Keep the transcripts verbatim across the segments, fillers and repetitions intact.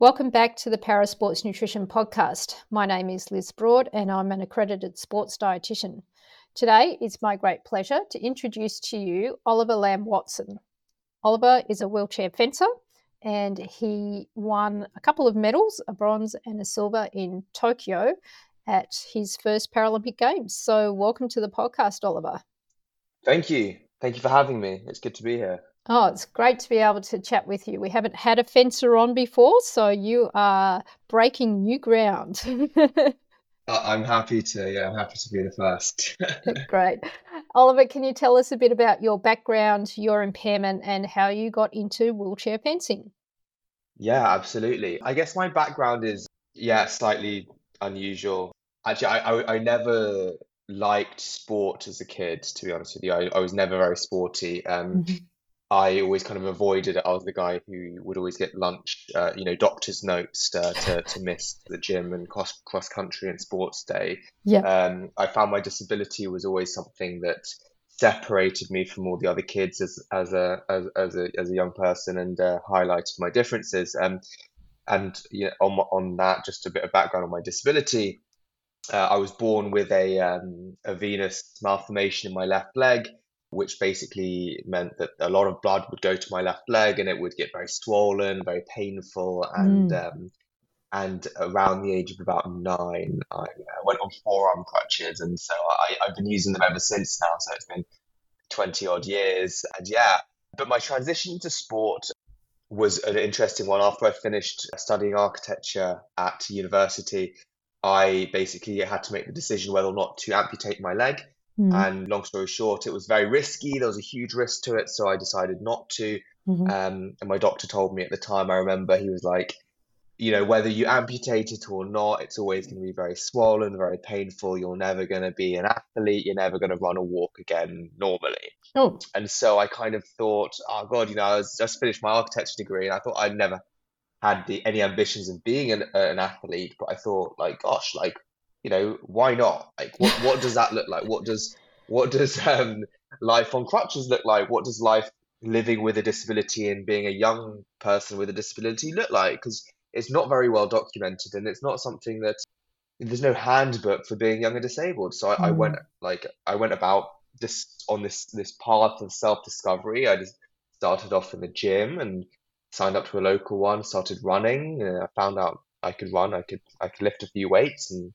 Welcome back to the Para Sports Nutrition Podcast. My name is Liz Broad and I'm an accredited sports dietitian. Today it's my great pleasure to introduce to you Oliver Lam-Watson. Oliver is a wheelchair fencer and he won a couple of medals, a bronze and a silver in Tokyo at his first Paralympic Games. So welcome to the podcast, Oliver. Thank you. Thank you for having me. It's good to be here. Oh, it's great to be able to chat with you. We haven't had a fencer on before, so you are breaking new ground. I'm happy to, yeah, I'm happy to be the first. Great. Oliver, can you tell us a bit about your background, your impairment, and how you got into wheelchair fencing? Yeah, absolutely. I guess my background is, yeah, slightly unusual. Actually, I, I, I never liked sport as a kid, to be honest with you. I, I was never very sporty. Um I always kind of avoided it. I was the guy who would always get lunch, uh, you know, doctor's notes uh, to, to miss the gym and cross, cross country and sports day. Yeah. Um, I found my disability was always something that separated me from all the other kids as as a as, as a as a young person and uh, highlighted my differences. Um, and you know, on on that, just a bit of background on my disability. Uh, I was born with a um, a venous malformation in my left leg, which basically meant that a lot of blood would go to my left leg and it would get very swollen, very painful. And mm. um, and around the age of about nine, I went on forearm crutches. And so I, I've been using them ever since now. So it's been twenty odd years. And yeah, but my transition to sport was an interesting one. After I finished studying architecture at university, I basically had to make the decision whether or not to amputate my leg. Mm. And long story short, it was very risky. There was a huge risk to it. So I decided not to. Mm-hmm. Um, and my doctor told me at the time, I remember he was like, you know, whether you amputate it or not, it's always going to be very swollen, very painful. You're never going to be an athlete. You're never going to run or walk again normally. Oh. And so I kind of thought, oh, God, you know, I was just finished my architecture degree and I thought I'd never had the, any ambitions of being an, uh, an athlete. But I thought, like, gosh, like, you know, why not? Like, what, what does that look like? What does what does um, life on crutches look like? What does life living with a disability and being a young person with a disability look like? Because it's not very well documented and it's not something that there's no handbook for being young and disabled. So I, mm. I went like I went about this on this this path of self-discovery. I just started off in the gym and signed up to a local one, started running. And I found out I could run. I could I could lift a few weights and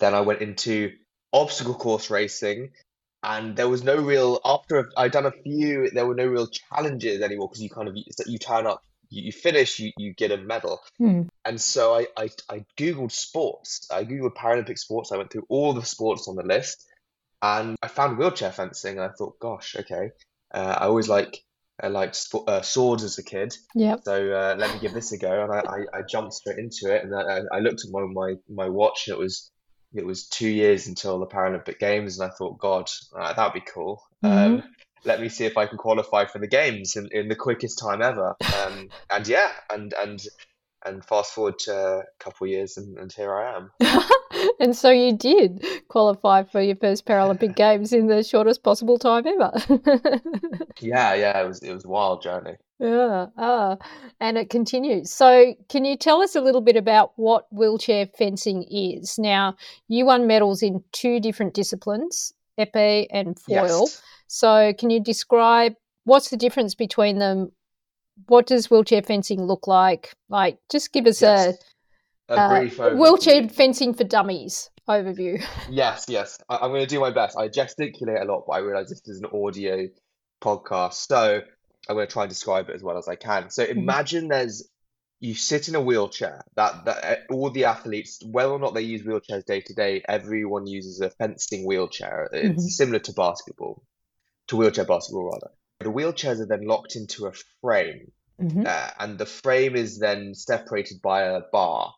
then I went into obstacle course racing and there was no real, after I'd done a few, there were no real challenges anymore because you kind of, you turn up, you finish, you, you get a medal. Hmm. And so I, I, I Googled sports. I Googled Paralympic sports. I went through all the sports on the list and I found wheelchair fencing. And I thought, gosh, okay. Uh, I always like, I liked sp- uh, swords as a kid, yeah. So uh, let me give this a go. And I, I, I jumped straight into it and I, I looked at my, my, my watch and it was, It was two years until the Paralympic Games, and I thought, God, uh, that'd be cool. Mm-hmm. Um, let me see if I can qualify for the Games in, in the quickest time ever. Um, and yeah, and and and fast forward to a couple of years, and, and here I am. And so you did qualify for your first Paralympic Games in the shortest possible time ever. yeah, yeah, it was it was a wild journey. Yeah, ah, and it continues. So can you tell us a little bit about what wheelchair fencing is? Now, you won medals in two different disciplines, épée and foil. Yes. So can you describe what's the difference between them? What does wheelchair fencing look like? Like, just give us yes. a, a uh, brief overview. Wheelchair fencing for dummies overview. Yes, yes. I, I'm going to do my best. I gesticulate a lot, but I realise this is an audio podcast. So I'm going to try and describe it as well as I can. So imagine there's, you sit in a wheelchair that, that all the athletes, whether or not they use wheelchairs day to day, everyone uses a fencing wheelchair. It's mm-hmm. similar to basketball, to wheelchair basketball rather. The wheelchairs are then locked into a frame mm-hmm. uh, and the frame is then separated by a bar.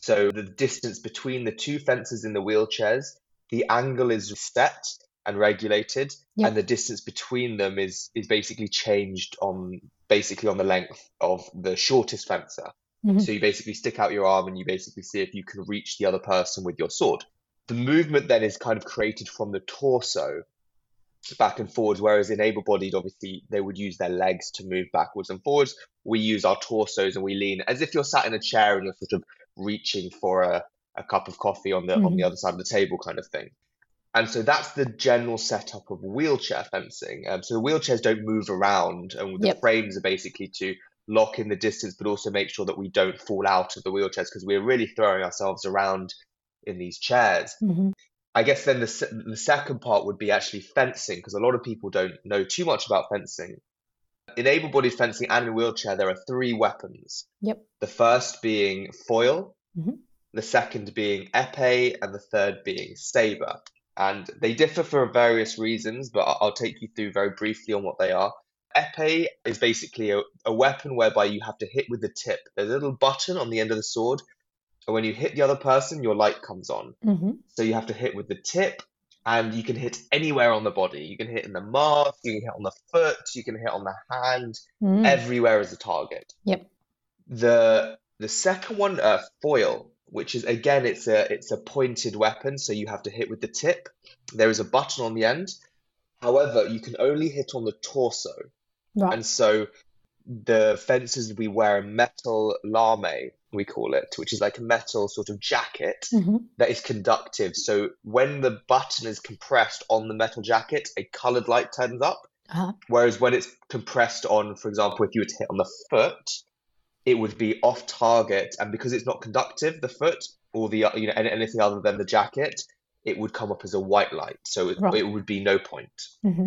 So the distance between the two fences in the wheelchairs, the angle is set and regulated, yep. and the distance between them is is basically changed on basically on the length of the shortest fencer. Mm-hmm. So you basically stick out your arm and you basically see if you can reach the other person with your sword. The movement then is kind of created from the torso back and forwards, whereas in able-bodied, obviously, they would use their legs to move backwards and forwards. We use our torsos and we lean as if you're sat in a chair and you're sort of reaching for a, a cup of coffee on the mm. on the other side of the table kind of thing. And so that's the general setup of wheelchair fencing. Um, so the wheelchairs don't move around, and the yep. frames are basically to lock in the distance, but also make sure that we don't fall out of the wheelchairs because we're really throwing ourselves around in these chairs. Mm-hmm. I guess then the, the second part would be actually fencing, because a lot of people don't know too much about fencing. In able-bodied fencing and in wheelchair, there are three weapons. Yep. The first being foil, mm-hmm. the second being épée, and the third being saber. And they differ for various reasons, but I'll take you through very briefly on what they are. Épée is basically a, a weapon whereby you have to hit with the tip. There's a little button on the end of the sword, and when you hit the other person, your light comes on. Mm-hmm. So you have to hit with the tip, and you can hit anywhere on the body. You can hit in the mouth, you can hit on the foot, you can hit on the hand. Mm. Everywhere is a target. Yep. The the second one, uh, foil, which is, again, it's a it's a pointed weapon, so you have to hit with the tip. There is a button on the end. However, you can only hit on the torso. Right. And so the fencers, we wear a metal lame, we call it, which is like a metal sort of jacket mm-hmm. that is conductive. So when the button is compressed on the metal jacket, a coloured light turns up. Uh-huh. Whereas when it's compressed on, for example, if you were to hit on the foot, it would be off target, and because it's not conductive, the foot or the you know anything other than the jacket, it would come up as a white light, so it, right. it would be no point. Mm-hmm.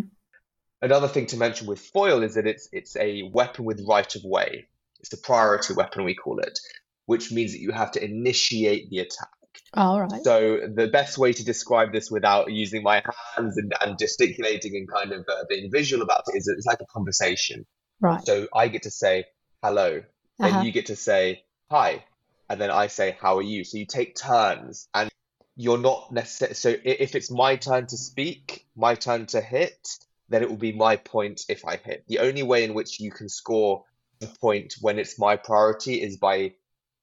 Another thing to mention with foil is that it's it's a weapon with right of way. It's a priority weapon, we call it, which means that you have to initiate the attack. All right. So the best way to describe this without using my hands and, and gesticulating and kind of uh, being visual about it is that it's like a conversation. Right. So I get to say hello. Uh-huh. And you get to say, hi, and then I say, how are you? So you take turns, and you're not necessarily, so if it's my turn to speak, my turn to hit, then it will be my point if I hit. The only way in which you can score the point when it's my priority is by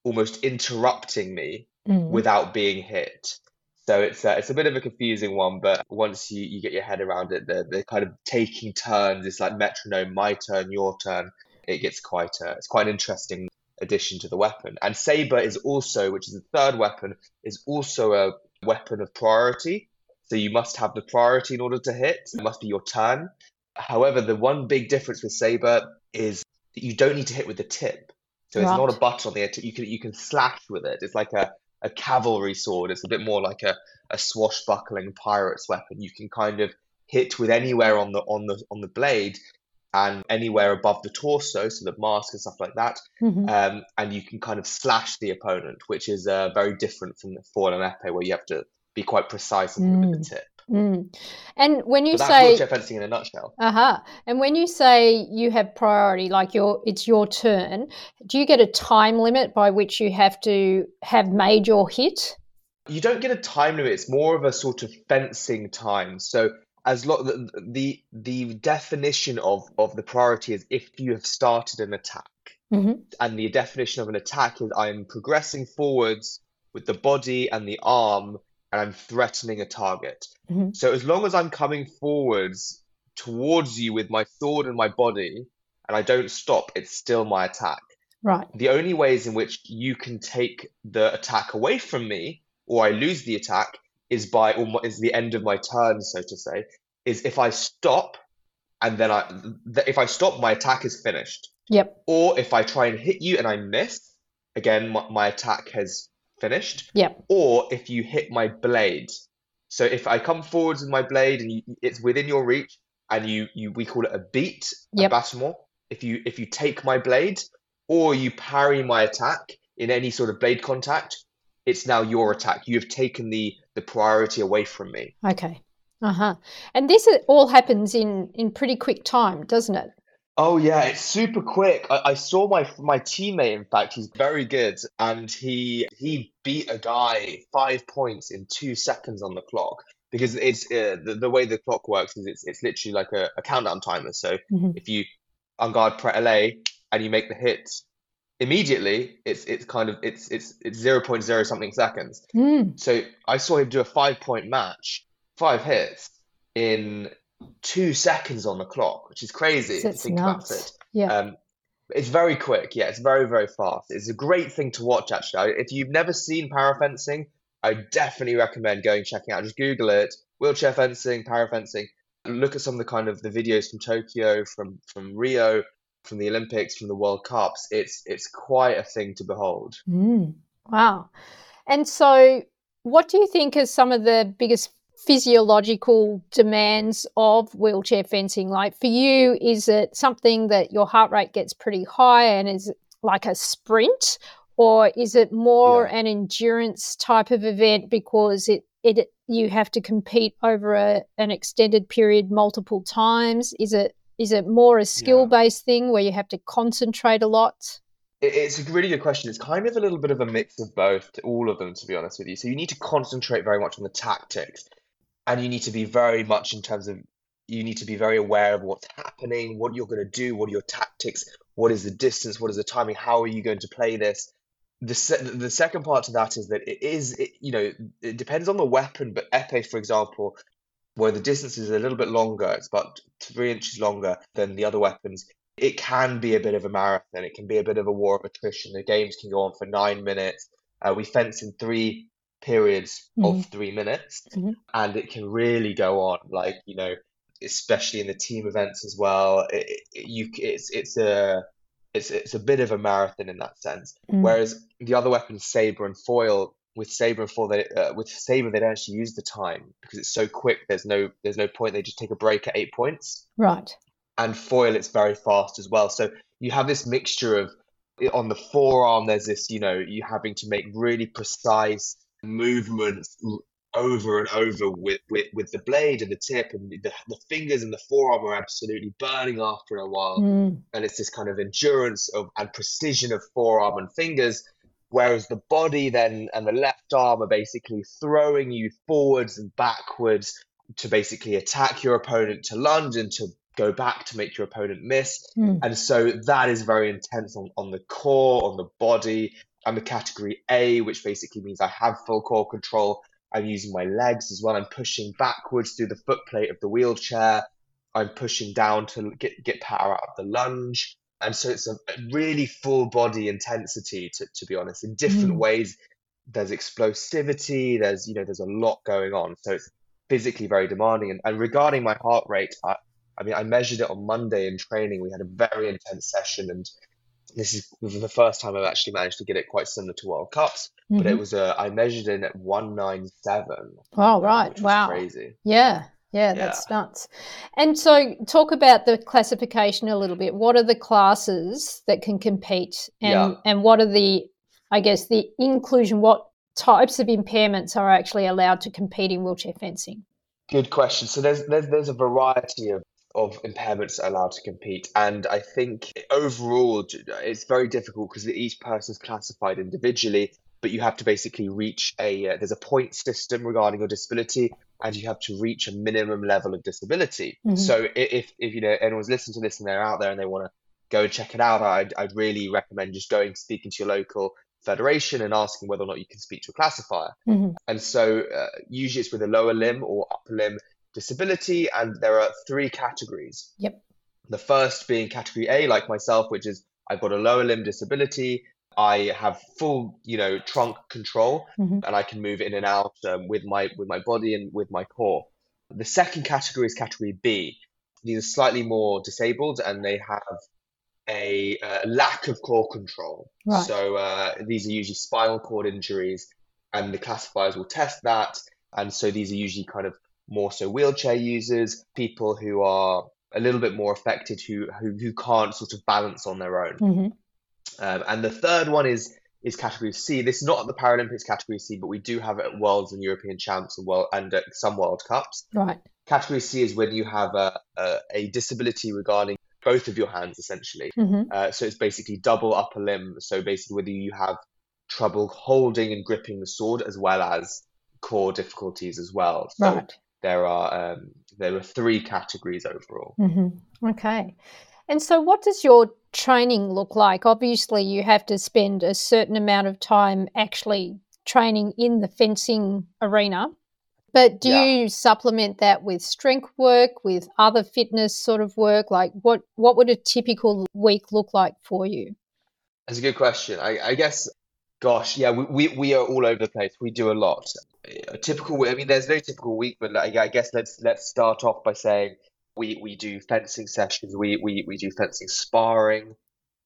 almost interrupting me mm. without being hit. So it's a, it's a bit of a confusing one, but once you, you get your head around it, the, the kind of taking turns, it's like metronome, my turn, your turn. It gets quite a, it's quite an interesting addition to the weapon. And saber is also, which is the third weapon, is also a weapon of priority. So you must have the priority in order to hit. It must be your turn. However, the one big difference with saber is that you don't need to hit with the tip. So right. it's not a butt on the end. You can you can slash with it. It's like a, a cavalry sword. It's a bit more like a, a swashbuckling pirate's weapon. You can kind of hit with anywhere on the on the on the blade. And anywhere above the torso, so the mask and stuff like that, mm-hmm. um, and you can kind of slash the opponent, which is uh, very different from the foil and épée, where you have to be quite precise and mm. with the tip. Mm. And when you but that's say wheelchair fencing in a nutshell, uh-huh. and when you say you have priority, like your it's your turn, do you get a time limit by which you have to have made your hit? You don't get a time limit. It's more of a sort of fencing time. So. As lo- the, the the definition of, of the priority is if you have started an attack. Mm-hmm. And the definition of an attack is I'm progressing forwards with the body and the arm, and I'm threatening a target. Mm-hmm. So as long as I'm coming forwards towards you with my sword and my body, and I don't stop, it's still my attack. Right. The only ways in which you can take the attack away from me, or I lose the attack, is by is the end of my turn, so to say, is if I stop, and then I if I stop, my attack is finished. Yep. Or if I try and hit you and I miss, again, my, my attack has finished. Yep. Or if you hit my blade, so if I come forwards with my blade and you, it's within your reach, and you you we call it a beat, yep. a battlement. If you if you take my blade, or you parry my attack in any sort of blade contact, it's now your attack. You have taken the the priority away from me. Okay. Uh-huh. And this all happens in, in pretty quick time, doesn't it? Oh, yeah. It's super quick. I, I saw my my teammate, in fact, he's very good, and he he beat a guy five points in two seconds on the clock, because it's uh, the, the way the clock works is it's it's literally like a, a countdown timer. So mm-hmm. if you en garde prêt aller and you make the hit immediately, it's it's kind of it's it's it's zero point zero something seconds. Mm. So I saw him do a five point match, five hits in two seconds on the clock, which is crazy so if you think nuts. about it. Yeah. Um, it's very quick. Yeah, it's very, very fast. It's a great thing to watch, actually. If you've never seen para-fencing, I definitely recommend going checking out. Just Google it, wheelchair fencing, para-fencing. Look at some of the kind of the videos from Tokyo, from, from Rio, from the Olympics, from the World Cups. It's it's quite a thing to behold. Mm, wow. And so what do you think are some of the biggest physiological demands of wheelchair fencing? Like for you, is it something that your heart rate gets pretty high and is like a sprint, or is it more yeah. an endurance type of event because it, it you have to compete over a, an extended period multiple times? Is it is it more a skill-based yeah. thing where you have to concentrate a lot? It's a really good question. It's kind of a little bit of a mix of both, all of them, to be honest with you. So you need to concentrate very much on the tactics. And you need to be very much in terms of, you need to be very aware of what's happening, what you're going to do, what are your tactics, what is the distance, what is the timing, how are you going to play this? The se- the second part to that is that it is, it, you know, it depends on the weapon, but épée, for example, where the distance is a little bit longer, it's about three inches longer than the other weapons, it can be a bit of a marathon. It can be a bit of a war of attrition. The games can go on for nine minutes. Uh, we fence in three periods mm-hmm. of three minutes mm-hmm. and it can really go on, like, you know, especially in the team events as well, it, it, you it's it's a it's it's a bit of a marathon in that sense. Mm. Whereas the other weapons, saber and foil, with saber and foil they, uh, with saber they don't actually use the time because it's so quick, there's no there's no point, they just take a break at eight points, right? And foil, it's very fast as well, so you have this mixture of on the forearm there's this, you know, you having to make really precise movements over and over with, with with the blade and the tip, and the, the fingers and the forearm are absolutely burning after a while. Mm. And it's this kind of endurance of and precision of forearm and fingers, whereas the body then and the left arm are basically throwing you forwards and backwards to basically attack your opponent, to lunge and to go back to make your opponent miss. Mm. And so that is very intense on, on the core, on the body. I'm a category A, which basically means I have full core control. I'm using my legs as well. I'm pushing backwards through the footplate of the wheelchair. I'm pushing down to get, get power out of the lunge. And so it's a really full body intensity, to, to be honest, in different mm. ways. There's explosivity. There's, you know, there's a lot going on. So it's physically very demanding. And, and regarding my heart rate, I, I mean, I measured it on Monday in training. We had a very intense session, and this is the first time I've actually managed to get it quite similar to World Cups, mm-hmm. but it was a, I measured in at one ninety-seven. Oh, right. Wow. Crazy. Yeah. yeah. Yeah. That's nuts. And so talk about the classification a little bit. What are the classes that can compete, and, yeah. and what are the, I guess, the inclusion, what types of impairments are actually allowed to compete in wheelchair fencing? Good question. So there's, there's, there's a variety of, of impairments allowed to compete. And I think overall, it's very difficult because each person is classified individually, but you have to basically reach a, uh, there's a point system regarding your disability, and you have to reach a minimum level of disability. Mm-hmm. So if, if, you know, anyone's listening to this and they're out there and they want to go and check it out, I'd, I'd really recommend just going, speaking to your local federation and asking whether or not you can speak to a classifier. Mm-hmm. And so uh, usually it's with a lower limb or upper limb disability, and there are three categories. Yep. The first being category A, like myself, which is I've got a lower limb disability, I have full, you know, trunk control, mm-hmm. and I can move in and out um, with my with my body and with my core. The second category is category B. These are slightly more disabled, and they have a uh, lack of core control. Right. So uh, these are usually spinal cord injuries, and the classifiers will test that. And so these are usually kind of more so wheelchair users, people who are a little bit more affected, who who, who can't sort of balance on their own. Mm-hmm. Um, and the third one is is category C. This is not at the Paralympics category C, but we do have it at Worlds and European Champs and world and uh, some World Cups. Right. Category C is when you have a a, a disability regarding both of your hands, essentially. Mm-hmm. Uh, so it's basically double upper limb. So basically, whether you have trouble holding and gripping the sword as well as core difficulties as well. So, right. There are um, there are three categories overall. Mm-hmm. Okay. And so what does your training look like? Obviously, you have to spend a certain amount of time actually training in the fencing arena. But do yeah. you supplement that with strength work, with other fitness sort of work? Like what, what would a typical week look like for you? That's a good question. I, I guess, gosh, yeah, we, we, we are all over the place. We do a lot. A typical, I mean, there's no typical week, but like, I guess let's let's start off by saying we, we do fencing sessions. We, we we do fencing sparring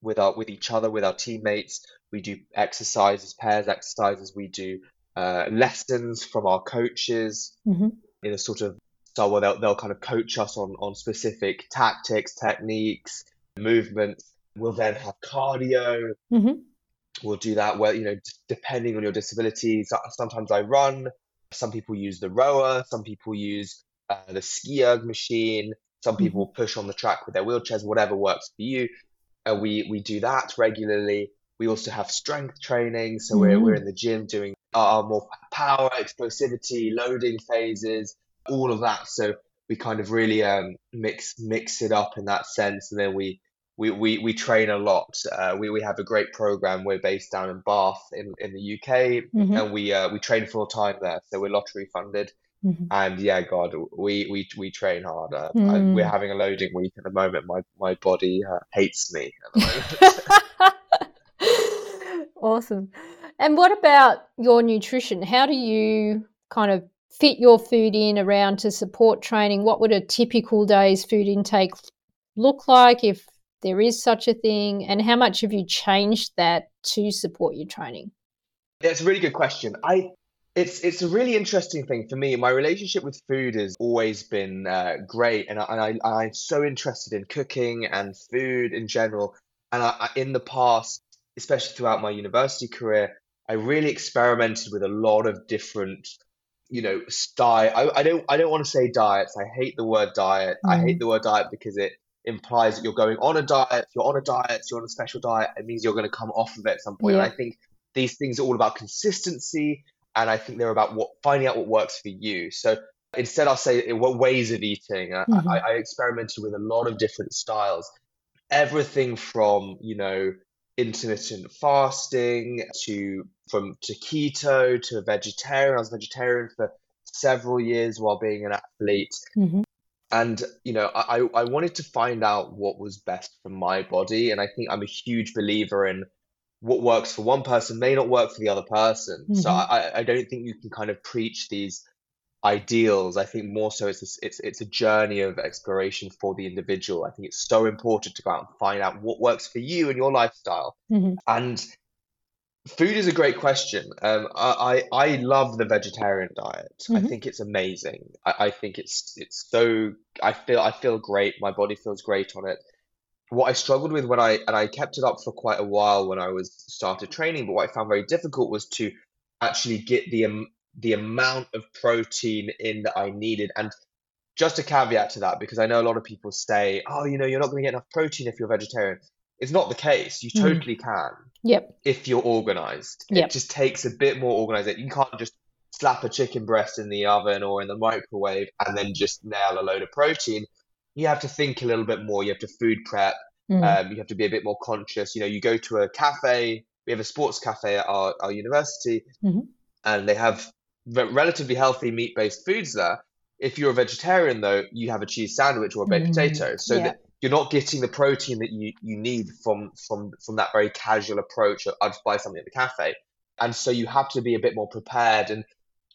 with our with each other, with our teammates. We do exercises, pairs exercises. We do uh, lessons from our coaches mm-hmm. in a sort of style where they'll, they'll kind of coach us on, on specific tactics, techniques, movements. We'll then have cardio. Mm-hmm. We'll do that where, you know, depending on your disability, sometimes I run. Some people use the rower. Some people use uh, the ski erg machine. Some people push on the track with their wheelchairs, whatever works for you. And uh, we, we do that regularly. We also have strength training. So mm-hmm. we're, we're in the gym doing our more power, explosivity, loading phases, all of that. So we kind of really um, mix mix it up in that sense. And then we We, we we train a lot. Uh, we we have a great program. We're based down in Bath in, in the U K, mm-hmm. and we uh, we train full time there. So we're lottery funded, mm-hmm. and yeah, God, we we, we train hard. Uh, mm. I, we're having a loading week at the moment. My my body uh, hates me at the moment. Awesome. And what about your nutrition? How do you kind of fit your food in around to support training? What would a typical day's food intake look like if there is such a thing, and how much have you changed that to support your training? That's a really good question. I, it's it's a really interesting thing for me. My relationship with food has always been uh, great, and, I, and I, I'm so interested in cooking and food in general. And I, I, in the past, especially throughout my university career, I really experimented with a lot of different, you know, style. I, I don't I don't want to say diets. I hate the word diet. Mm. I hate the word diet because it implies that you're going on a diet, you're on a diet, you're on a special diet. It means you're going to come off of it at some point. Yeah. And I think these things are all about consistency, and I think they're about what finding out what works for you. So instead, I'll say what ways of eating. Mm-hmm. I, I experimented with a lot of different styles, everything from you know intermittent fasting to from to keto to vegetarian. I was vegetarian for several years while being an athlete. Mm-hmm. And, you know, I, I wanted to find out what was best for my body. And I think I'm a huge believer in what works for one person may not work for the other person. Mm-hmm. So I, I don't think you can kind of preach these ideals. I think more so it's, a, it's, it's a journey of exploration for the individual. I think it's so important to go out and find out what works for you and your lifestyle. Mm-hmm. And food is a great question. Um, I, I I love the vegetarian diet. Mm-hmm. I think it's amazing. I, I think it's it's so. I feel I feel great. My body feels great on it. What I struggled with when I and I kept it up for quite a while when I was started training. But what I found very difficult was to actually get the um, the amount of protein in that I needed. And just a caveat to that, because I know a lot of people say, "Oh, you know, you're not going to get enough protein if you're vegetarian." It's not the case. You totally mm. can. Yep. If you're organized, yep. It just takes a bit more organization. You can't just slap a chicken breast in the oven or in the microwave and then just nail a load of protein. You have to think a little bit more. You have to food prep. Mm. Um, you have to be a bit more conscious. You know, you go to a cafe. We have a sports cafe at our, our university, mm-hmm. and they have re- relatively healthy meat-based foods there. If you're a vegetarian, though, you have a cheese sandwich or a baked mm. potato. So yeah. that. You're not getting the protein that you, you need from, from, from that very casual approach of I'll just buy something at the cafe. And so you have to be a bit more prepared. And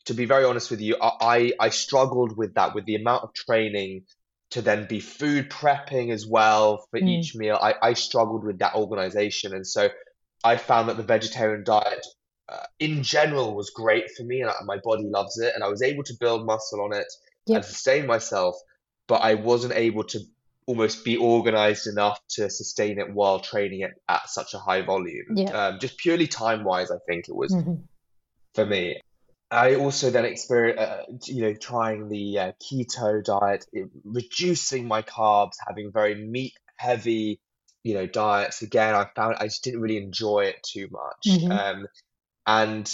to be very honest with you, I, I struggled with that, with the amount of training to then be food prepping as well for mm. each meal. I, I struggled with that organization. And so I found that the vegetarian diet uh, in general was great for me, and my body loves it. And I was able to build muscle on it yep. and sustain myself, but I wasn't able to almost be organized enough to sustain it while training it at such a high volume. Yeah. Um, just purely time-wise, I think it was mm-hmm. for me. I also then experienced, uh, you know, trying the uh, keto diet, it, reducing my carbs, having very meat-heavy, you know, diets. Again, I found I just didn't really enjoy it too much. Mm-hmm. Um, and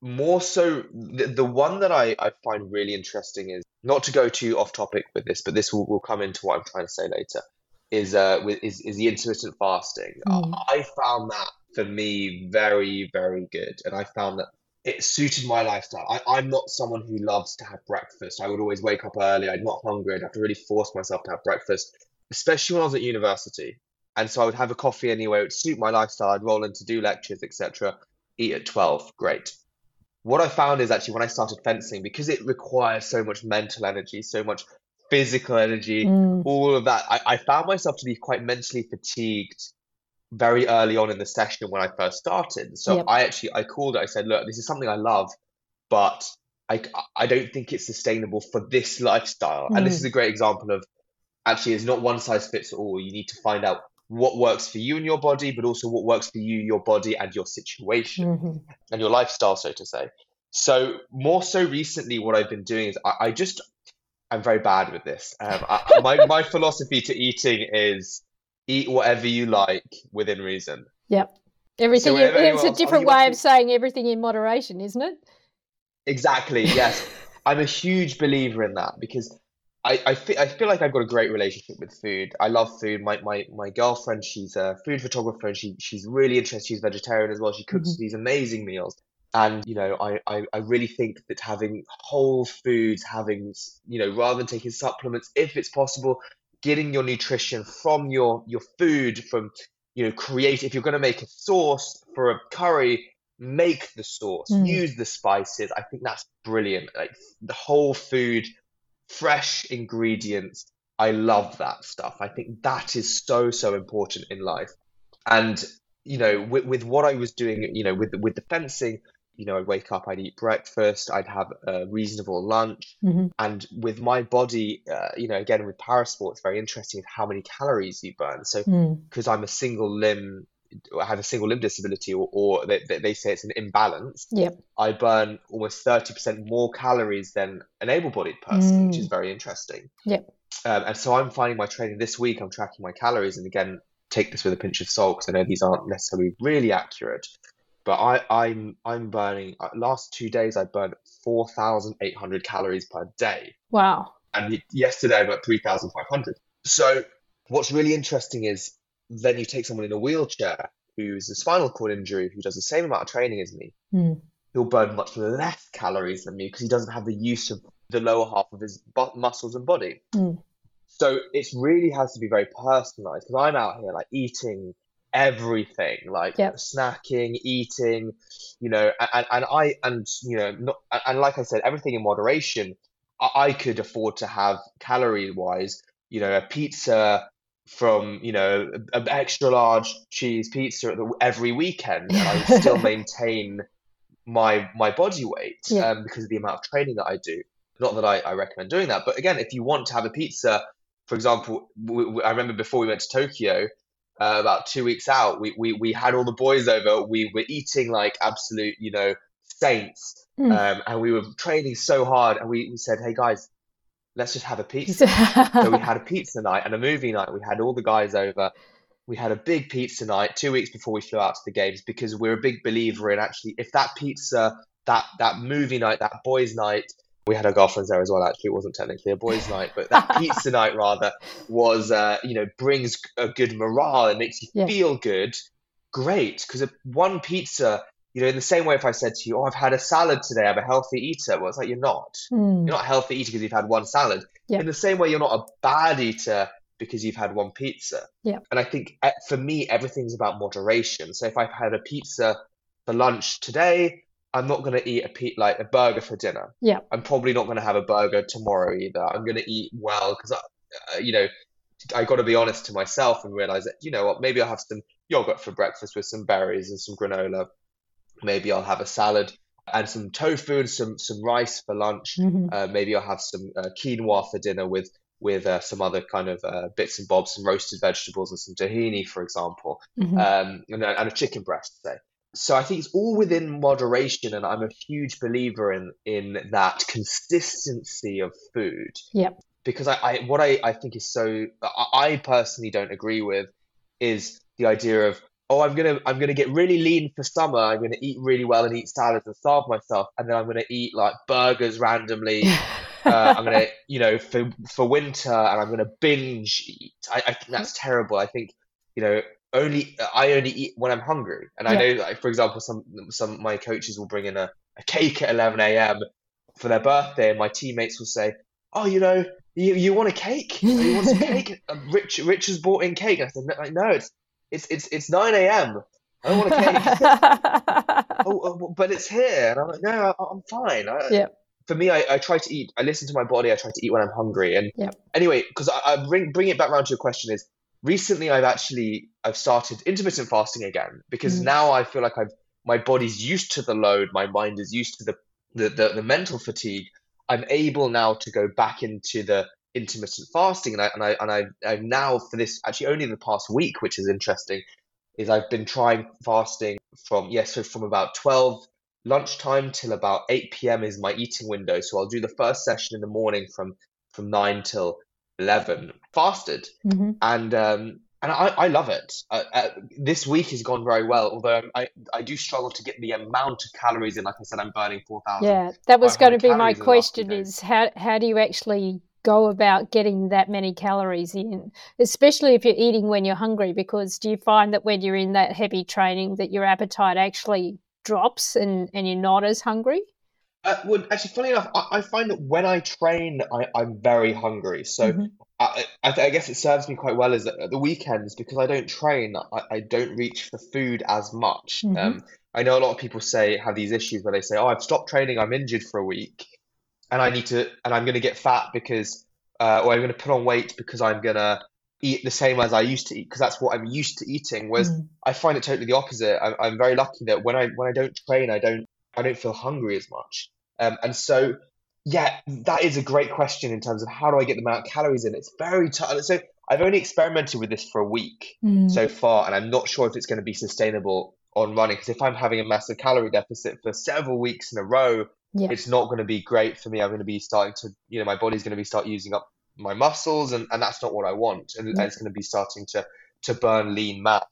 more so, the, the one that I, I find really interesting is, not to go too off topic with this, but this will, will come into what I'm trying to say later, is uh, is, is the intermittent fasting. Mm. I found that, for me, very, very good. And I found that it suited my lifestyle. I, I'm not someone who loves to have breakfast. I would always wake up early. I'm not hungry. I'd have to really force myself to have breakfast, especially when I was at university. And so I would have a coffee anyway. It would suit my lifestyle. I'd roll in to do lectures, et cetera. Eat at twelve. Great. What I found is actually when I started fencing, because it requires so much mental energy, so much physical energy, mm. all of that, I, I found myself to be quite mentally fatigued very early on in the session when I first started. So yep. I actually, I called it, I said, look, this is something I love, but I, I don't think it's sustainable for this lifestyle. Mm. And this is a great example of actually, it's not one size fits all. You need to find out what works for you and your body, but also what works for you, your body and your situation mm-hmm. and your lifestyle, so to say. So more so recently, what I've been doing is I, I just, I'm very bad with this. Um, I, my, my philosophy to eating is eat whatever you like within reason. Yep. Everything. So you, it's else, a different way of saying everything in moderation, isn't it? Exactly. Yes. I'm a huge believer in that because I, I, fe- I feel like I've got a great relationship with food. I love food. My my, my girlfriend, she's a food photographer and she, she's really interested. She's vegetarian as well. She cooks mm-hmm. these amazing meals. And, you know, I, I, I really think that having whole foods, having, you know, rather than taking supplements, if it's possible, getting your nutrition from your, your food, from, you know, create, if you're going to make a sauce for a curry, make the sauce, mm. use the spices. I think that's brilliant. Like the whole food, fresh ingredients. I love that stuff. I think that is so, so important in life. And, you know, with, with what I was doing, you know, with, with the fencing, you know, I'd wake up, I'd eat breakfast, I'd have a reasonable lunch. Mm-hmm. And with my body, uh, you know, again, with para sports, very interesting is how many calories you burn. So because mm. I'm a single limb, I have a single limb disability or, or they, they say it's an imbalance. Yep. I burn almost thirty percent more calories than an able-bodied person, mm. which is very interesting. Yep. Um, and so I'm finding my training this week, I'm tracking my calories. And again, take this with a pinch of salt because I know these aren't necessarily really accurate. But I, I'm I'm burning, last two days I burned four thousand eight hundred calories per day. Wow. And yesterday I burned three thousand five hundred. So what's really interesting is then you take someone in a wheelchair who's a spinal cord injury, who does the same amount of training as me, mm. he'll burn much less calories than me because he doesn't have the use of the lower half of his bu- muscles and body. Mm. So it really has to be very personalized because I'm out here like eating everything, like yep. snacking, eating, you know, and, and I, and, you know, not, and like I said, everything in moderation. I, I could afford to have calorie wise, you know, a pizza from, you know, an extra large cheese pizza every weekend. And I would still maintain my, my body weight yeah. um, because of the amount of training that I do. Not that I, I recommend doing that, but again, if you want to have a pizza, for example, we, we, I remember before we went to Tokyo, Uh, about two weeks out, we, we we had all the boys over. We were eating like absolute, you know, saints, mm. um, and we were training so hard. And we, we said, "Hey guys, let's just have a pizza." So we had a pizza night and a movie night. We had all the guys over. We had a big pizza night two weeks before we flew out to the games because we're a big believer in actually, if that pizza, that that movie night, that boys' night. We had our girlfriends there as well, actually. It wasn't technically a boys' night, but that pizza night, rather, was, uh, you know, brings a good morale and makes you yeah. feel good. Great. Because one pizza, you know, in the same way if I said to you, oh, I've had a salad today, I'm a healthy eater. Well, it's like, you're not. Mm. You're not a healthy eater because you've had one salad. Yeah. In the same way, you're not a bad eater because you've had one pizza. Yeah. And I think, for me, everything's about moderation. So if I've had a pizza for lunch today, I'm not going to eat a pe- like a burger for dinner. Yeah. I'm probably not going to have a burger tomorrow either. I'm going to eat well because, uh, you know, I got to be honest to myself and realize that, you know what, maybe I'll have some yogurt for breakfast with some berries and some granola. Maybe I'll have a salad and some tofu and some, some rice for lunch. Mm-hmm. Uh, maybe I'll have some uh, quinoa for dinner with, with uh, some other kind of uh, bits and bobs, some roasted vegetables and some tahini, for example, mm-hmm. um, and, and a chicken breast, say. So I think it's all within moderation, and I'm a huge believer in in that consistency of food. Yeah. Because I, I what I, I think is so I personally don't agree with is the idea of oh I'm gonna I'm gonna get really lean for summer, I'm gonna eat really well and eat salads and starve myself, and then I'm gonna eat like burgers randomly. uh, I'm gonna you know for for winter, and I'm gonna binge eat. I, I think that's terrible. I think you know, only I only eat when I'm hungry. And yeah. I know, like, for example, some some of my coaches will bring in a, a cake at eleven a.m. for their birthday, and my teammates will say, oh, you know, you, you want a cake? You want some cake? Rich Rich has bought in cake. And I said, like, no, it's it's it's it's nine a.m. I don't want a cake. oh, oh, but it's here. And I'm like, no, I, I'm fine. I, yeah. For me, I, I try to eat. I listen to my body. I try to eat when I'm hungry. And yeah. anyway, because I, I bring bring it back around to your question is, recently I've actually I've started intermittent fasting again, because mm. now I feel like I've my body's used to the load. My mind is used to the the, the the mental fatigue. I'm able now to go back into the intermittent fasting, and I and I and I I've now for this actually only the past week, which is interesting, is I've been trying fasting from yes yeah, so from about twelve lunchtime till about eight p.m. is my eating window. So I'll do the first session in the morning from from nine till eleven fasted, mm-hmm. and um, and I, I love it. Uh, uh, this week has gone very well, although I I do struggle to get the amount of calories in. Like I said, I'm burning four thousand. Yeah, that was going to be my question: is how how do you actually go about getting that many calories in, especially if you're eating when you're hungry? Because do you find that when you're in that heavy training that your appetite actually drops and and you're not as hungry? Uh, well, actually, funny enough, I, I find that when I train, I, I'm very hungry. So mm-hmm. I, I, I guess it serves me quite well is that at the weekends, because I don't train, I, I don't reach for food as much. Mm-hmm. Um, I know a lot of people say have these issues where they say, oh, I've stopped training, I'm injured for a week, and I need to, and I'm going to get fat because, uh, or I'm going to put on weight because I'm going to eat the same as I used to eat because that's what I'm used to eating. Whereas mm-hmm. I find it totally the opposite. I, I'm very lucky that when I when I don't train, I don't. I don't feel hungry as much. Um, and so, yeah, that is a great question in terms of how do I get the amount of calories in? It's very tough. So I've only experimented with this for a week mm. so far, and I'm not sure if it's going to be sustainable on running, because if I'm having a massive calorie deficit for several weeks in a row, yeah. it's not going to be great for me. I'm going to be starting to, you know, my body's going to be start using up my muscles, and, and that's not what I want. And, mm. and it's going to be starting to to burn lean mass.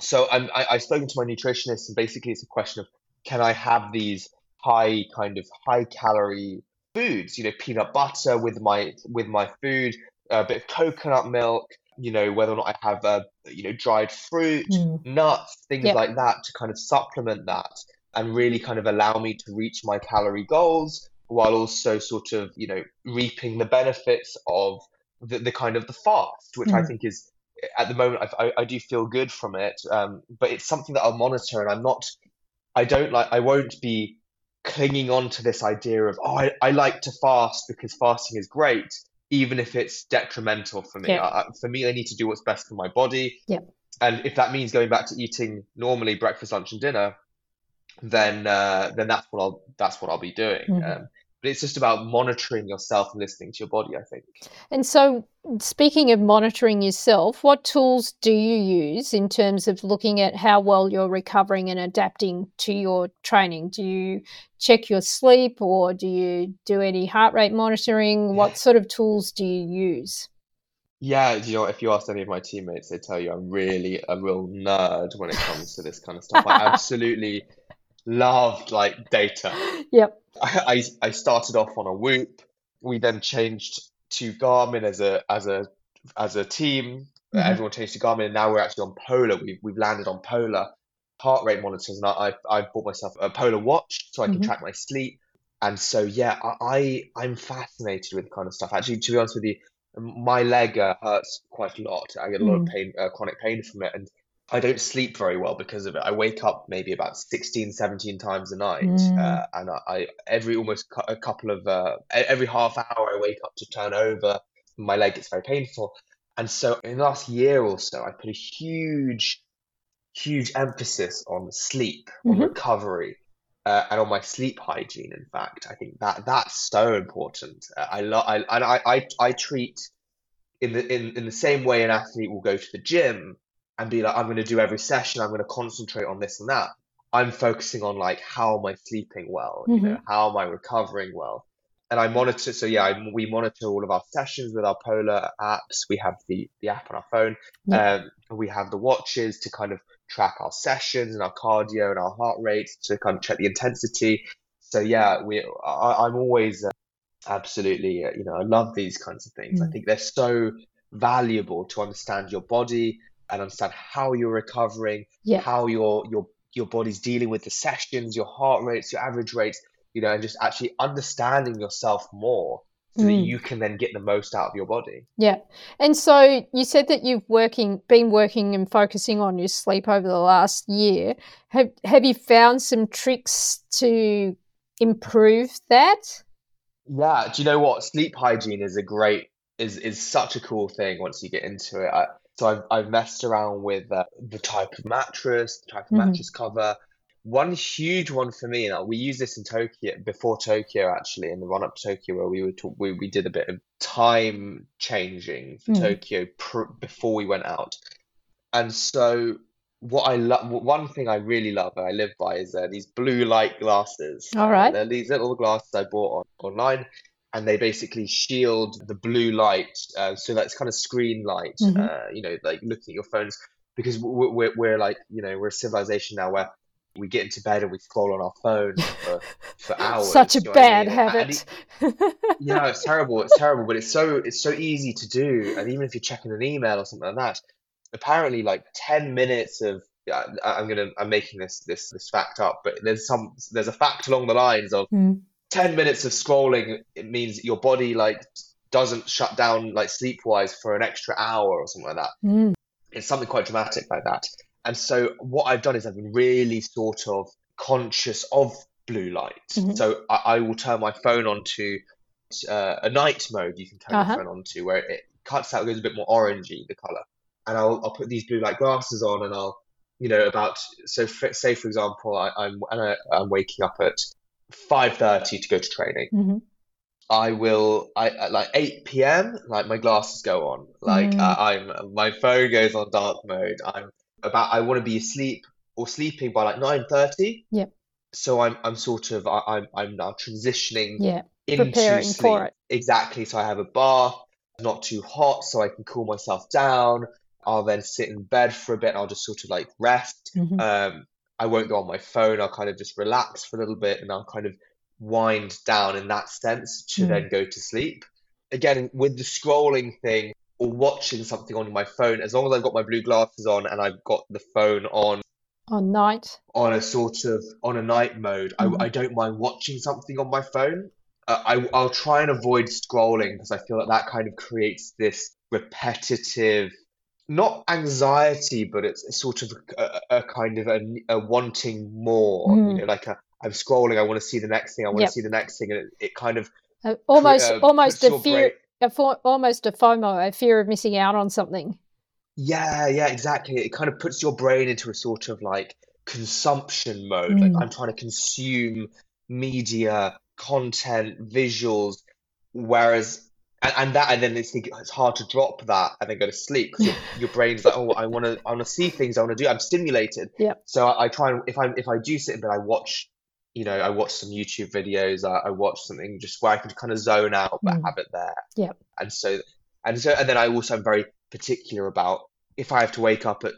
So I'm, I, I've spoken to my nutritionist, and basically it's a question of, can I have these high kind of high calorie foods, you know, peanut butter with my with my food, a bit of coconut milk, you know, whether or not I have, uh, you know, dried fruit, mm. nuts, things yep. like that to kind of supplement that and really kind of allow me to reach my calorie goals while also sort of, you know, reaping the benefits of the, the kind of the fast, which mm. I think is at the moment, I, I, I do feel good from it. Um, but it's something that I'll monitor, and I'm not... I don't like, I won't be clinging on to this idea of, oh, I, I like to fast because fasting is great, even if it's detrimental for me. Yeah. I, for me, I need to do what's best for my body. Yeah. And if that means going back to eating normally breakfast, lunch and dinner, then uh, then that's what I'll, that's what I'll be doing. Mm-hmm. Um, but it's just about monitoring yourself and listening to your body, I think. And so speaking of monitoring yourself, what tools do you use in terms of looking at how well you're recovering and adapting to your training? Do you check your sleep, or do you do any heart rate monitoring? What sort of tools do you use? Yeah, you know, if you ask any of my teammates, they tell you I'm really a real nerd when it comes to this kind of stuff. I absolutely loved like data. Yep. I, I started off on a Whoop. We then changed to Garmin as a as a as a team. Mm-hmm. Everyone changed to Garmin, and now we're actually on Polar. We've we've landed on Polar heart rate monitors, and I I bought myself a Polar watch so I can mm-hmm. track my sleep. And so yeah, I, I I'm fascinated with the kind of stuff. Actually, to be honest with you, my leg uh, hurts quite a lot. I get a lot mm-hmm. of pain, uh, chronic pain from it, and I don't sleep very well because of it. I wake up maybe about sixteen, seventeen times a night. Mm. Uh, and I, I every almost cu- a couple of, uh, every half hour I wake up to turn over. My leg gets very painful. And so in the last year or so, I put a huge, huge emphasis on sleep, mm-hmm. on recovery, uh, and on my sleep hygiene. In fact, I think that that's so important. Uh, I love, I, and I, I, I treat in the, in, in the same way an athlete will go to the gym and be like, I'm going to do every session, I'm going to concentrate on this and that. I'm focusing on like, how am I sleeping well? Mm-hmm. You know, how am I recovering well? And I monitor. So yeah, I, we monitor all of our sessions with our Polar apps. We have the the app on our phone. Yeah. Um, we have the watches to kind of track our sessions and our cardio and our heart rates to kind of check the intensity. So yeah, we. I, I'm always uh, absolutely, uh, you know, I love these kinds of things. Mm-hmm. I think they're so valuable to understand your body, and understand how you're recovering, yeah. how your your your body's dealing with the sessions, your heart rates, your average rates, you know, and just actually understanding yourself more so mm. that you can then get the most out of your body. Yeah. And so you said that you've working been working and focusing on your sleep over the last year. Have have you found some tricks to improve that? Yeah. Do you know what? Sleep hygiene is a great is is such a cool thing once you get into it. I, so I've, I've messed around with uh, the type of mattress, the type of mm-hmm. mattress cover. One huge one for me, and we used this in Tokyo, before Tokyo actually, in the run up to Tokyo, where we were talk- we, we did a bit of time changing for mm-hmm. Tokyo pr- before we went out. And so what I love, one thing I really love and I live by is uh, these blue light glasses. All right. They're these little glasses I bought on- online. And they basically shield the blue light, uh, so that's kind of screen light, mm-hmm. uh, you know, like looking at your phones. Because we're, we're, we're like, you know, we're a civilization now where we get into bed and we scroll on our phone for, for hours. Such a bad I mean? habit. It, yeah, it's terrible. It's terrible, but it's so it's so easy to do. And even if you're checking an email or something like that, apparently, like ten minutes of I, I'm gonna I'm making this this this fact up, but there's some there's a fact along the lines of. Mm. ten minutes of scrolling, it means your body like doesn't shut down like sleep-wise for an extra hour or something like that. Mm. It's something quite dramatic like that. And so what I've done is I've been really sort of conscious of blue light. Mm-hmm. So I, I will turn my phone on to uh, a night mode you can turn uh-huh. your phone on to where it cuts out, goes a bit more orangey, the colour. And I'll, I'll put these blue light glasses on and I'll, you know, about, so for, say for example, I, I'm, and I, I'm waking up at five thirty to go to training. Mm-hmm. I will I at like eight p.m. like my glasses go on, like mm-hmm. uh, I'm my phone goes on dark mode. I'm about I want to be asleep or sleeping by like nine thirty. Yeah. So I'm I'm sort of I, I'm I'm now transitioning yeah. into preparing sleep. For it. Exactly. So I have a bath, not too hot, so I can cool myself down. I'll then sit in bed for a bit and I'll just sort of like rest. Mm-hmm. Um I won't go on my phone. I'll kind of just relax for a little bit and I'll kind of wind down in that sense to mm. then go to sleep. Again, with the scrolling thing or watching something on my phone, as long as I've got my blue glasses on and I've got the phone on. On night. On a sort of, on a night mode. Mm. I, I don't mind watching something on my phone. Uh, I, I'll try and avoid scrolling because I feel that that kind of creates this repetitive, not anxiety, but it's sort of a, a kind of a, a wanting more, mm. you know, like a, I'm scrolling, I want to see the next thing, I want yep. to see the next thing. And it, it kind of... Uh, almost uh, almost a fear, a for, almost a FOMO, a fear of missing out on something. Yeah, yeah, exactly. It kind of puts your brain into a sort of like consumption mode. Mm. Like I'm trying to consume media, content, visuals, whereas... And, and that, and then it's, it's hard to drop that and then go to sleep because your, your brain's like, oh, I want to, I want to see things, I want to do. I'm stimulated. Yeah. So I, I try and if I if I do sit in bed, I watch, you know, I watch some YouTube videos, I, I watch something just where I can kind of zone out but mm. have it there. Yeah. And so, and so, and then I also am very particular about if I have to wake up at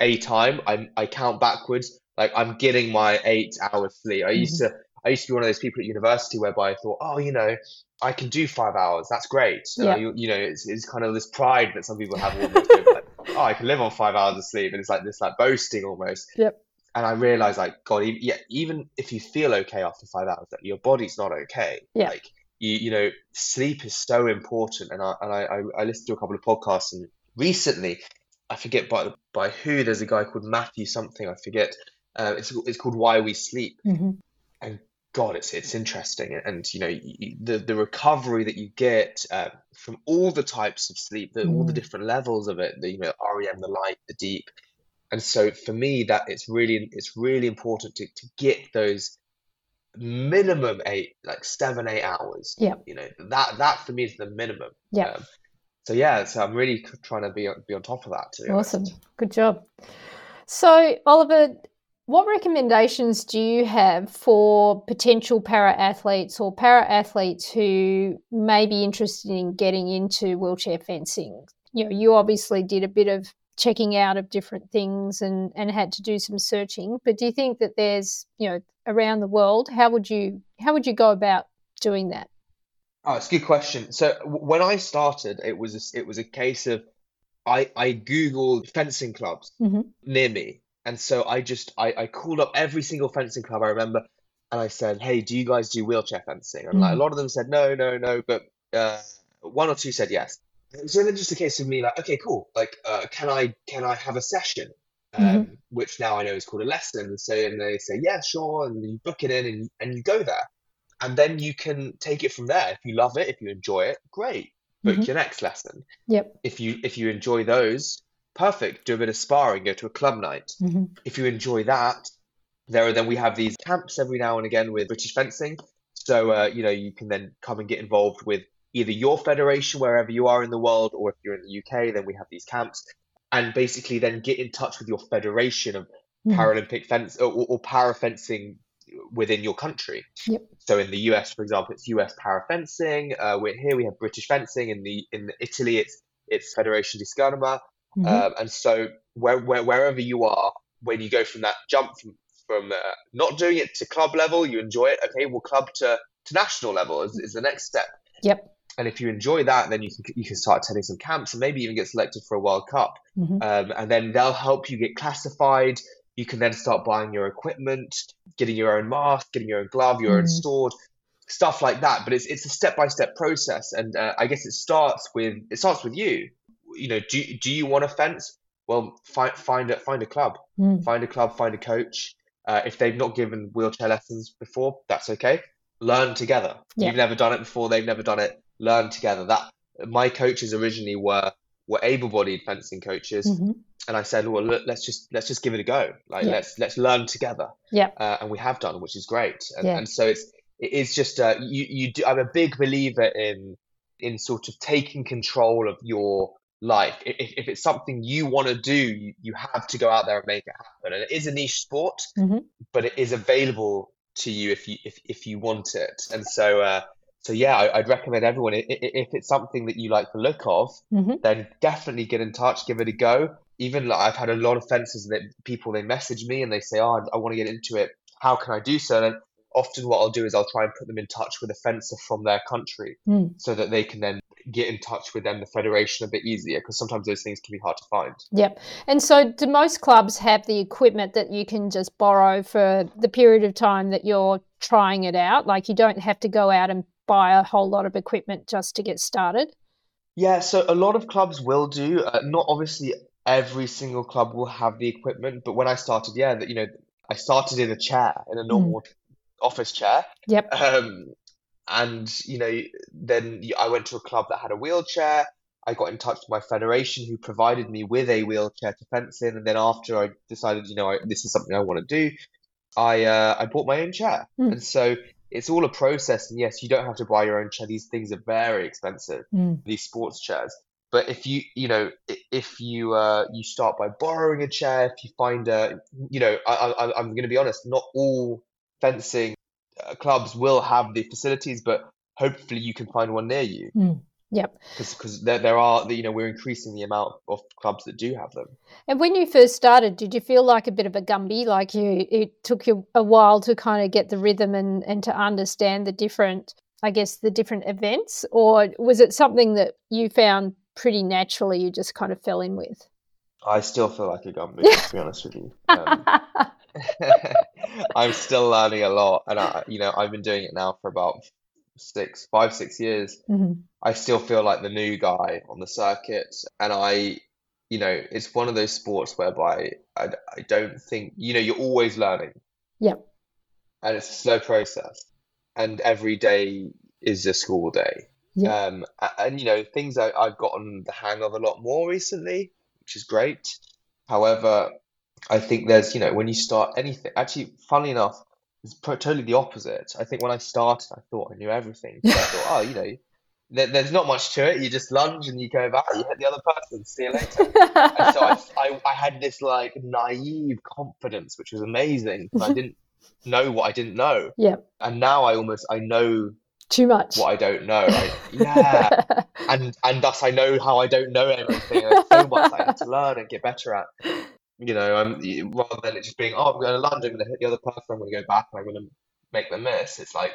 a time, I I count backwards. Like I'm getting my eight hours sleep. I mm-hmm. used to. I used to be one of those people at university whereby I thought, oh, you know, I can do five hours. That's great. Yeah. Uh, you, you know, it's, it's kind of this pride that some people have. Almost like, oh, I can live on five hours of sleep. And it's like this, like boasting almost. Yep. And I realized like, God, even, yeah, even if you feel okay after five hours, that your body's not okay. Yeah. Like, you you know, sleep is so important. And I and I, I, I listened to a couple of podcasts and recently, I forget by by who, there's a guy called Matthew something, I forget. Uh, it's, it's called Why We Sleep. Mm-hmm. And God, it's it's interesting, and, and you know you, the the recovery that you get uh, from all the types of sleep, the, mm. all the different levels of it, the you know R E M, the light, the deep, and so for me that it's really it's really important to, to get those minimum eight like seven eight hours. Yeah, you know that that for me is the minimum. Yeah. Um, so yeah, so I'm really trying to be be on top of that too. Awesome, good job. So Oliver, what recommendations do you have for potential para-athletes or para-athletes who may be interested in getting into wheelchair fencing? You know, you obviously did a bit of checking out of different things and, and had to do some searching, but do you think that there's, you know, around the world, how would you how would you go about doing that? Oh, it's a good question. So when I started, it was a, it was a case of I, I Googled fencing clubs mm-hmm. near me. And so I just, I, I called up every single fencing club I remember. And I said, hey, do you guys do wheelchair fencing? And mm-hmm. like, a lot of them said, no, no, no. But uh, one or two said yes. So then just a case of me like, okay, cool. Like, uh, can I can I have a session? Um, mm-hmm. Which now I know is called a lesson. So and they say, yeah, sure. And you book it in and and you go there. And then you can take it from there. If you love it, if you enjoy it, great. Book mm-hmm. your next lesson. Yep. If you if you enjoy those, perfect. Do a bit of sparring, go to a club night. Mm-hmm. If you enjoy that, there are then we have these camps every now and again with British fencing. So, uh, you know, you can then come and get involved with either your federation, wherever you are in the world, or if you're in the U K, then we have these camps. And basically then get in touch with your federation of mm-hmm. Paralympic fence or, or para-fencing within your country. Yep. So in the U S, for example, it's U S para-fencing. Uh, we're here, we have British fencing. In the in Italy, it's it's Federazione di Scarnama. Mm-hmm. Um, and so where, where, wherever you are, when you go from that jump from, from uh, not doing it to club level, you enjoy it. Okay, well, club to, to national level is, is the next step. Yep. And if you enjoy that, then you can you can start attending some camps and maybe even get selected for a World Cup. Mm-hmm. Um, and then they'll help you get classified. You can then start buying your equipment, getting your own mask, getting your own glove, your mm-hmm. own sword, stuff like that. But it's it's a step-by-step process. And uh, I guess it starts with it starts with you. You know, do do you want to fence? Well, find find a find a club, mm. find a club, find a coach. Uh, if they've not given wheelchair lessons before, that's okay. Learn together. Yeah. You've never done it before. They've never done it. Learn together. That my coaches originally were were able-bodied fencing coaches, mm-hmm. and I said, well, look, let's just let's just give it a go. Like yeah. let's let's learn together. Yeah, uh, and we have done, which is great. And, yeah. and so it's it is just uh, you you do. I'm a big believer in in sort of taking control of your life. If if it's something you want to do, you, you have to go out there and make it happen. And it is a niche sport, mm-hmm. but it is available to you if you if if you want it. And so. Uh, So yeah, I'd recommend everyone, if it's something that you like the look of, mm-hmm. then definitely get in touch, give it a go. Even like I've had a lot of fencers that people, they message me and they say, oh, I want to get into it. How can I do so? And often what I'll do is I'll try and put them in touch with a fencer from their country mm. so that they can then get in touch with them, the federation, a bit easier, because sometimes those things can be hard to find. Yep. And so do most clubs have the equipment that you can just borrow for the period of time that you're trying it out? Like you don't have to go out and buy a whole lot of equipment just to get started? Yeah, so a lot of clubs will do. Uh, not obviously every single club will have the equipment, but when I started, yeah, that you know, I started in a chair, in a normal mm. office chair. Yep. Um, and you know, then I went to a club that had a wheelchair. I got in touch with my federation, who provided me with a wheelchair to fence in. And then after I decided, you know, I, this is something I want to do, I uh, I bought my own chair, mm. and so. It's all a process. And yes, you don't have to buy your own chair. These things are very expensive, mm. these sports chairs. But if you, you know, if you uh, you start by borrowing a chair, if you find a, you know, I, I, I'm going to be honest, not all fencing clubs will have the facilities, but hopefully you can find one near you. Mm. Yep. Because there, there are, you know, we're increasing the amount of clubs that do have them. And when you first started, did you feel like a bit of a Gumby? Like you, it took you a while to kind of get the rhythm and, and to understand the different, I guess, the different events? Or was it something that you found pretty naturally you just kind of fell in with? I still feel like a Gumby, to be honest with you. Um, I'm still learning a lot. And, I, you know, I've been doing it now for about six five six years. Mm-hmm. I still feel like the new guy on the circuit, and I you know it's one of those sports whereby I, I don't think you know you're always learning. Yeah. And it's a slow process, and every day is a school day. Yep. um and, and you know things I, I've gotten the hang of a lot more recently, which is great. However, I think there's you know when you start anything, actually funnily enough, it's totally the opposite. I think when I started, I thought I knew everything. So I thought, oh, you know, there, there's not much to it. You just lunge and you go back, you hit the other person, see you later. And so I, I, I had this like naive confidence, which was amazing. I didn't know what I didn't know. Yeah. And now I almost, I know too much what I don't know. I, yeah. and and thus I know how I don't know everything. There's so much I need to learn and get better at. You know, um, rather than it just being, oh, I'm going to lunge, I'm going to hit the other person, I'm going to go back, and I'm going to make them miss. It's like,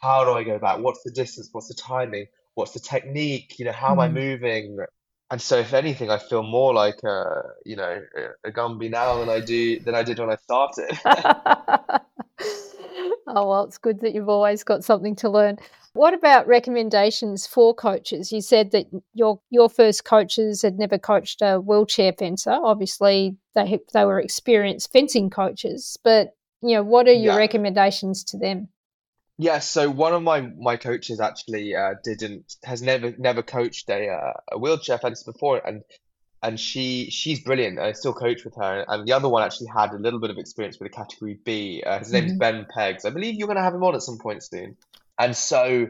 how do I go back? What's the distance? What's the timing? What's the technique? You know, how mm. am I moving? And so, if anything, I feel more like a, you know, a Gumby now than I do than I did when I started. Oh, well, it's good that you've always got something to learn. What about recommendations for coaches? You said that your your first coaches had never coached a wheelchair fencer. Obviously, they they were experienced fencing coaches, but you know, what are your yeah. recommendations to them? Yeah, so one of my, my coaches actually uh, didn't has never never coached a uh, a wheelchair fencer before, and and she she's brilliant. I still coach with her, and the other one actually had a little bit of experience with a category B. Uh, his mm-hmm. name is Ben Peggs. I believe you're going to have him on at some point soon. And so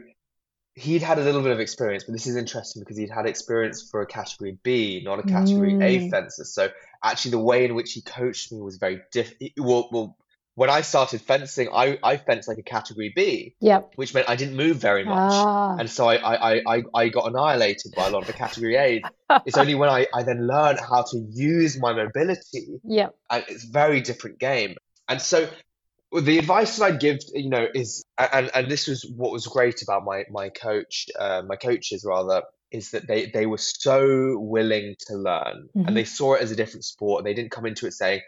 he'd had a little bit of experience, but this is interesting because he'd had experience for a category B, not a category mm. A fencer. So actually, the way in which he coached me was very different. Well, well. When I started fencing, I, I fenced like a category B, yep. which meant I didn't move very much. Ah. And so I, I, I, I got annihilated by a lot of the category A's. It's only when I, I then learned how to use my mobility. Yep. And it's a very different game. And so the advice that I'd give, you know, is, and, and this was what was great about my, my coach, uh, my coaches rather, is that they, they were so willing to learn mm-hmm. and they saw it as a different sport. And they didn't come into it saying,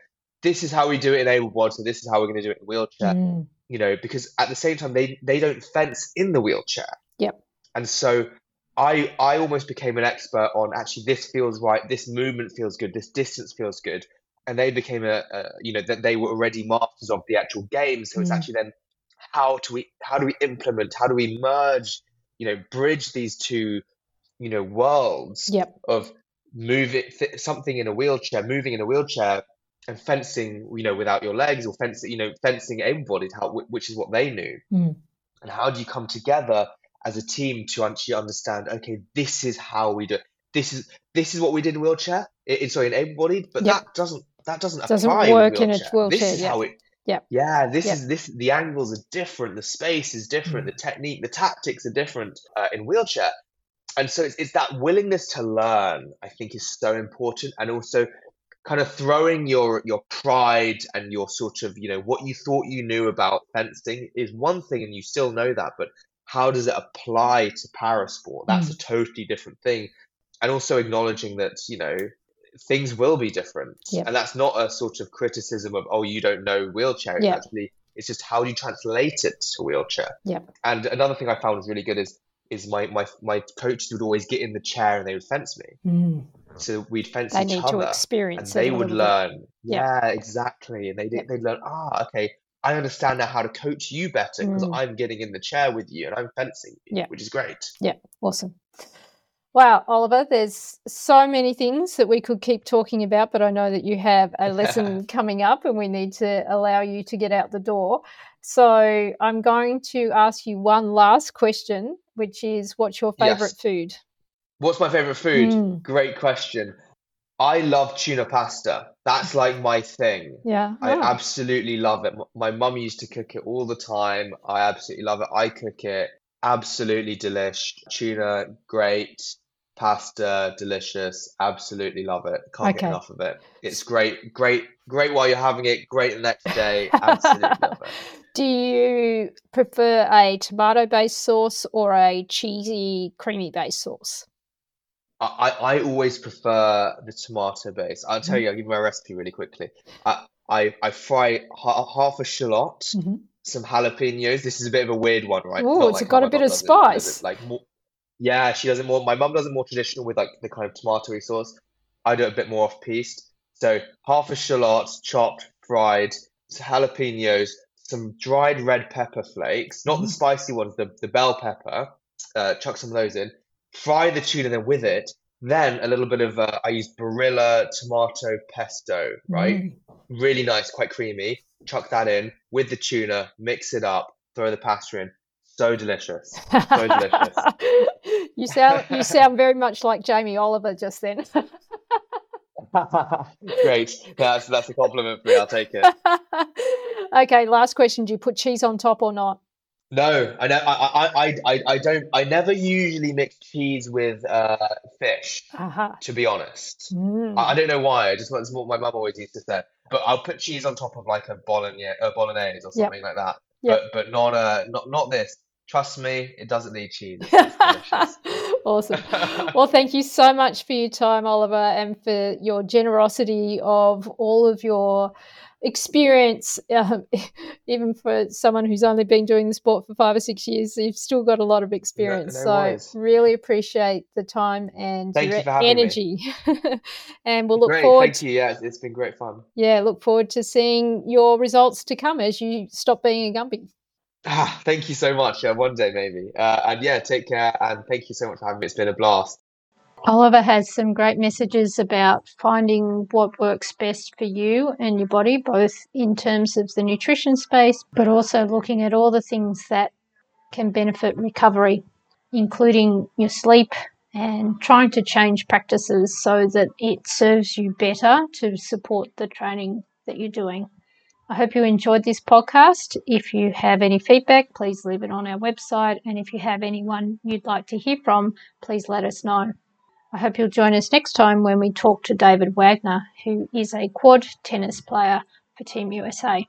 this is how we do it in able-bodied, so this is how we're going to do it in wheelchair, mm. you know, because at the same time, they, they don't fence in the wheelchair. Yep. And so I I almost became an expert on actually this feels right, this movement feels good, this distance feels good. And they became, a, a you know, that they were already masters of the actual game. So it's mm. actually then how do we how do we implement, how do we merge, you know, bridge these two, you know, worlds yep. of move it, th- something in a wheelchair, moving in a wheelchair, and fencing, you know, without your legs, or fencing, you know, fencing able-bodied, how, which is what they knew. Mm. And how do you come together as a team to actually understand, okay, this is how we do it. This is, this is what we did in wheelchair, in, sorry, in able-bodied, but yep. that doesn't, that doesn't, doesn't apply work in wheelchair. In a wheelchair. This is yep. how it, yep. yeah, this yep. is, this, the angles are different, the space is different, mm. the technique, the tactics are different uh, in wheelchair. And so it's, it's that willingness to learn, I think, is so important. And also, kind of throwing your your pride and your sort of, you know, what you thought you knew about fencing is one thing and you still know that, but how does it apply to para sport? That's mm. a totally different thing. And also acknowledging that, you know, things will be different. Yep. And that's not a sort of criticism of, oh, you don't know wheelchair. Yep. Actually, it's just how do you translate it to wheelchair? Yep. And another thing I found was really good is is my, my, my coaches would always get in the chair and they would fence me. Mm. So we'd fence they each need other to experience and they would learn. Yep. Yeah, exactly. And they did, yep. they'd learn, ah, okay, I understand now how to coach you better because mm. I'm getting in the chair with you and I'm fencing you, yep. which is great. Yeah, awesome. Wow, Oliver, there's so many things that we could keep talking about, but I know that you have a lesson coming up and we need to allow you to get out the door. So I'm going to ask you one last question, which is, what's your favourite yes. food? What's my favourite food? Mm. Great question. I love tuna pasta. That's like my thing. Yeah. I wow. absolutely love it. My mum used to cook it all the time. I absolutely love it. I cook it. Absolutely delish. Tuna, great. Pasta, delicious. Absolutely love it. Can't okay. get enough of it. It's great, great, great while you're having it. Great the next day. Absolutely love it. Do you prefer a tomato-based sauce or a cheesy, creamy-based sauce? I, I always prefer the tomato-based. I'll tell mm-hmm. you, I'll give you my recipe really quickly. I I, I fry ha- half a shallot, mm-hmm. some jalapenos. This is a bit of a weird one, right? Oh, it's like got a bit of spice. It, like more, yeah, she does it more. My mum does it more traditional with like the kind of tomatoey sauce. I do it a bit more off-piste. So half a shallot, chopped, fried, jalapenos, some dried red pepper flakes, not mm. the spicy ones, the, the bell pepper, uh, chuck some of those in, fry the tuna then with it, then a little bit of, uh, I use Barilla tomato pesto, right? Mm. Really nice, quite creamy. Chuck that in with the tuna, mix it up, throw the pasta in. So delicious, so delicious. You sound you sound very much like Jamie Oliver just then. Great, that's, that's a compliment for me, I'll take it. Okay, last question. Do you put cheese on top or not? No, I know. I, I, I, I don't. I never usually mix cheese with uh, fish, uh-huh. to be honest. Mm. I, I don't know why. I just that's what my mum always used to say. But I'll put cheese on top of like a bolognese, a bolognese or something yep. like that. Yep. But but not a not not this. Trust me, it doesn't need cheese. Awesome. Well, thank you so much for your time, Oliver, and for your generosity of all of your experience. Um, even for someone who's only been doing the sport for five or six years, you've still got a lot of experience. No, no so worries. Really appreciate the time and thank your you for having energy. Me. And we'll look great. forward. Thank you. Yeah, it's been great fun. Yeah, look forward to seeing your results to come as you stop being a Gumby. Ah, thank you so much. Yeah, one day maybe. Uh, and yeah, take care. And thank you so much for having me. It's been a blast. Oliver has some great messages about finding what works best for you and your body, both in terms of the nutrition space, but also looking at all the things that can benefit recovery, including your sleep and trying to change practices so that it serves you better to support the training that you're doing. I hope you enjoyed this podcast. If you have any feedback, please leave it on our website. And if you have anyone you'd like to hear from, please let us know. I hope you'll join us next time when we talk to David Wagner, who is a quad tennis player for Team U S A.